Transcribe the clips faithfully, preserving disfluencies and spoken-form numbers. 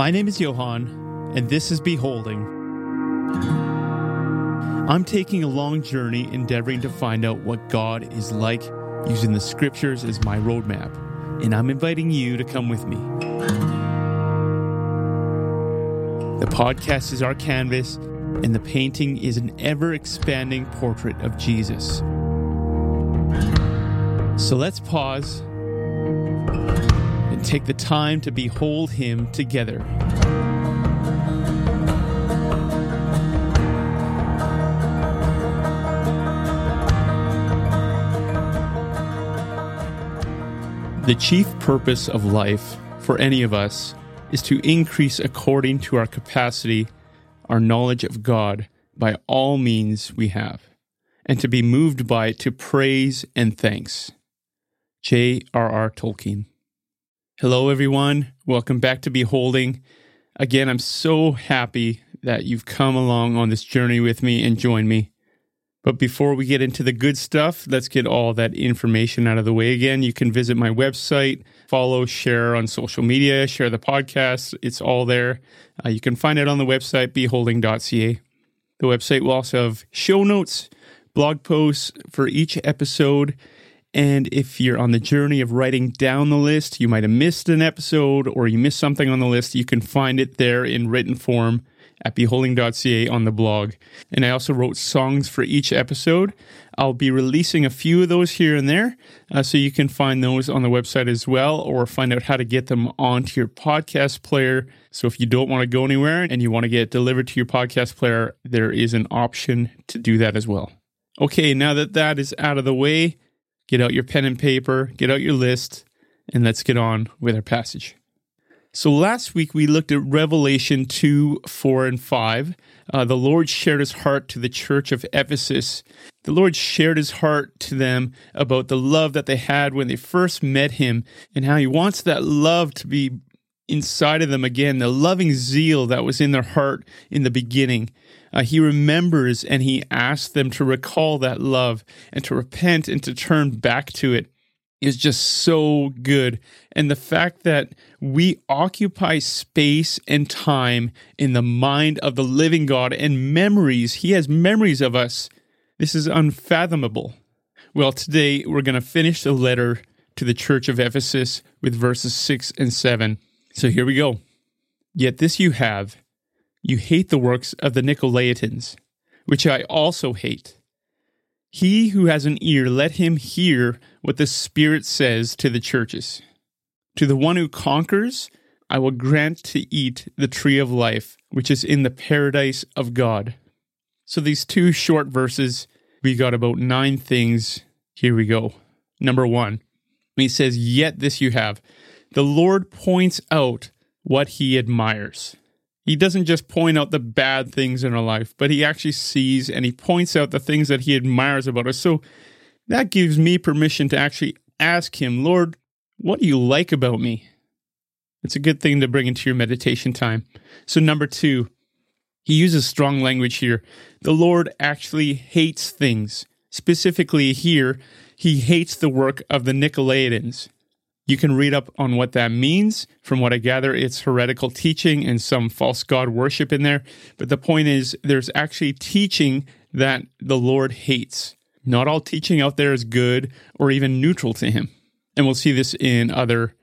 My name is Johan, and this is Beholding. I'm taking a long journey endeavoring to find out what God is like using the scriptures as my roadmap, and I'm inviting you to come with me. The podcast is our canvas, and the painting is an ever-expanding portrait of Jesus. So let's pause and take the time to behold him together. The chief purpose of life for any of us is to increase according to our capacity, our knowledge of God, by all means we have, and to be moved by it to praise and thanks. J R R Tolkien. Hello, everyone. Welcome back to Beholding. Again, I'm so happy that you've come along on this journey with me and joined me. But before we get into the good stuff, let's get all that information out of the way. Again, you can visit my website, follow, share on social media, share the podcast. It's all there. Uh, you can find it on the website, beholding dot c a. The website will also have show notes, blog posts for each episode. And if you're on the journey of writing down the list, you might have missed an episode or you missed something on the list, you can find it there in written form at beholding dot c a on the blog. And I also wrote songs for each episode. I'll be releasing a few of those here and there, uh, so you can find those on the website as well, or find out how to get them onto your podcast player. So if you don't want to go anywhere and you want to get it delivered to your podcast player, there is an option to do that as well. Okay, now that that is out of the way, get out your pen and paper, get out your list, and let's get on with our passage. So last week we looked at Revelation two, four, and five. Uh, the Lord shared his heart to the church of Ephesus. The Lord shared his heart to them about the love that they had when they first met him and how he wants that love to be inside of them again, the loving zeal that was in their heart in the beginning. Uh, he remembers and he asks them to recall that love and to repent and to turn back to it. Is just so good. And the fact that we occupy space and time in the mind of the living God and memories, he has memories of us, this is unfathomable. Well, today we're going to finish the letter to the church of Ephesus with verses six and seven. So here we go. Yet this you have, you hate the works of the Nicolaitans, which I also hate. He who has an ear, let him hear what the Spirit says to the churches. To the one who conquers, I will grant to eat the tree of life, which is in the paradise of God. So these two short verses, we got about nine things. Here we go. Number one, he says, yet this you have. The Lord points out what he admires. He doesn't just point out the bad things in our life, but he actually sees and he points out the things that he admires about us. So that gives me permission to actually ask him, Lord, what do you like about me? It's a good thing to bring into your meditation time. So number two, he uses strong language here. The Lord actually hates things. Specifically here, he hates the work of the Nicolaitans. You can read up on what that means. From what I gather, it's heretical teaching and some false god worship in there. But the point is, there's actually teaching that the Lord hates. Not all teaching out there is good or even neutral to him. And we'll see this in other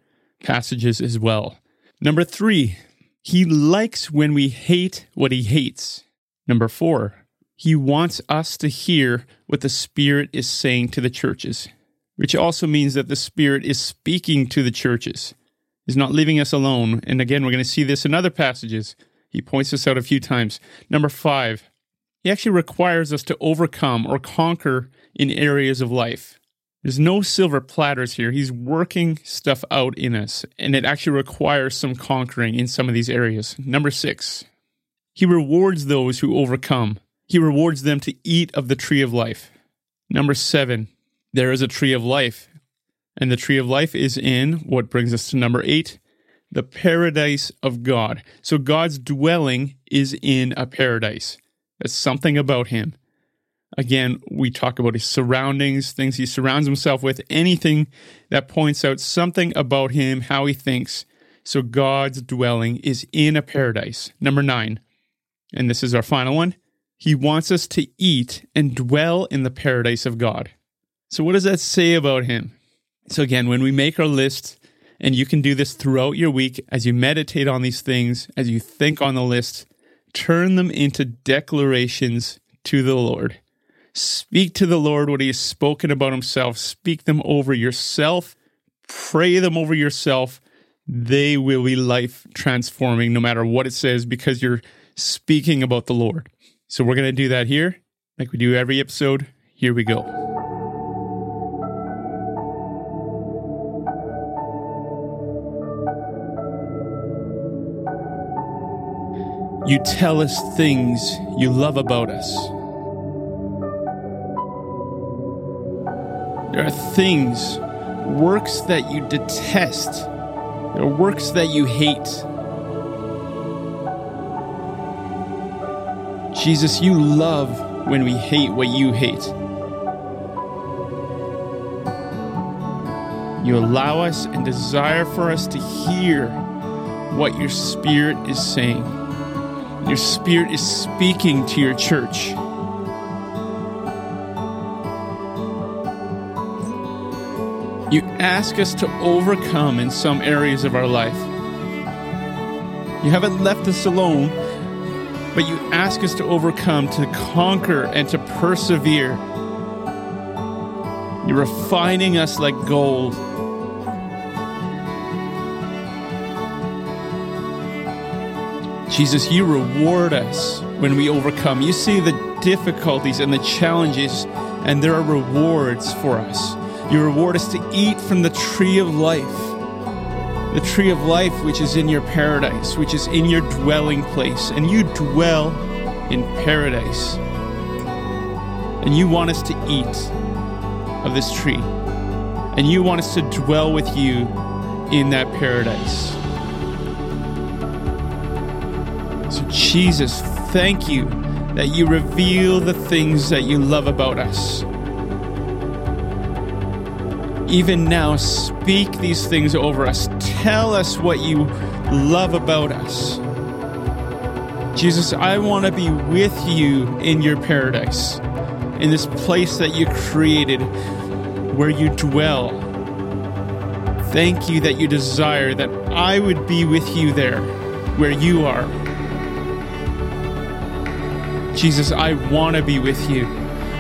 passages as well. Number three, he likes when we hate what he hates. Number four, he wants us to hear what the Spirit is saying to the churches, which also means that the Spirit is speaking to the churches, is not leaving us alone. And again, we're going to see this in other passages. He points this out a few times. Number five, he actually requires us to overcome or conquer in areas of life. There's no silver platters here. He's working stuff out in us, and it actually requires some conquering in some of these areas. Number six, he rewards those who overcome. He rewards them to eat of the tree of life. Number seven, there is a tree of life, and the tree of life is in, what brings us to number eight, the paradise of God. So God's dwelling is in a paradise. That's something about him. Again, we talk about his surroundings, things he surrounds himself with, anything that points out something about him, how he thinks, So God's dwelling is in a paradise. Number nine, and this is our final one, he wants us to eat and dwell in the paradise of God. So what does that say about him? So again, when we make our list, and you can do this throughout your week, as you meditate on these things, as you think on the list, turn them into declarations to the Lord. Speak to the Lord what he has spoken about himself. Speak them over yourself. Pray them over yourself. They will be life-transforming no matter what it says, because you're speaking about the Lord. So we're going to do that here, like we do every episode. Here we go. You tell us things you love about us. There are things, works that you detest. There are works that you hate. Jesus, you love when we hate what you hate. You allow us and desire for us to hear what your Spirit is saying. Your Spirit is speaking to your church. You ask us to overcome in some areas of our life. You haven't left us alone, but you ask us to overcome, to conquer, and to persevere. You're refining us like gold. Jesus, you reward us when we overcome. You see the difficulties and the challenges, and there are rewards for us. You reward us to eat from the tree of life, the tree of life which is in your paradise, which is in your dwelling place, and you dwell in paradise. And you want us to eat of this tree, and you want us to dwell with you in that paradise. So Jesus, thank you that you reveal the things that you love about us. Even now, speak these things over us. Tell us what you love about us. Jesus, I want to be with you in your paradise, in this place that you created, where you dwell. Thank you that you desire that I would be with you there, where you are. Jesus, I want to be with you.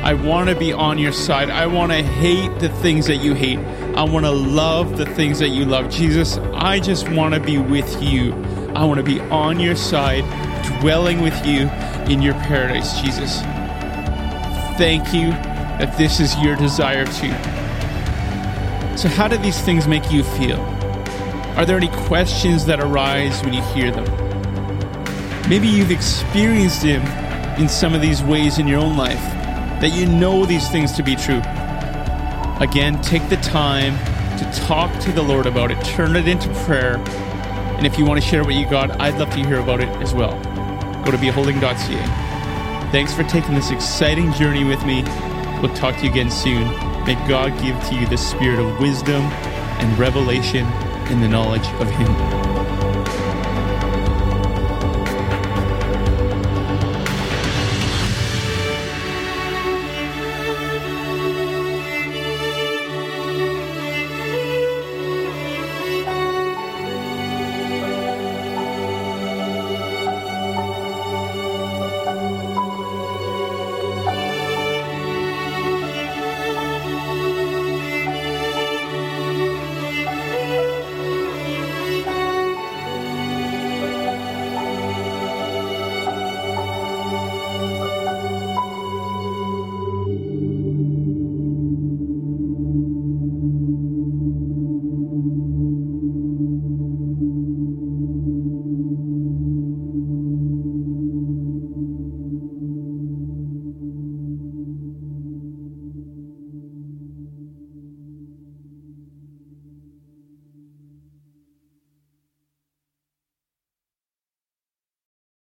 I want to be on your side. I want to hate the things that you hate. I want to love the things that you love. Jesus, I just want to be with you. I want to be on your side, dwelling with you in your paradise, Jesus. Thank you that this is your desire too. So how do these things make you feel? Are there any questions that arise when you hear them? Maybe you've experienced them in some of these ways in your own life, that you know these things to be true. Again, take the time to talk to the Lord about it. Turn it into prayer. And if you want to share what you got, I'd love to hear about it as well. Go to beholding dot c a. Thanks for taking this exciting journey with me. We'll talk to you again soon. May God give to you the spirit of wisdom and revelation and the knowledge of Him.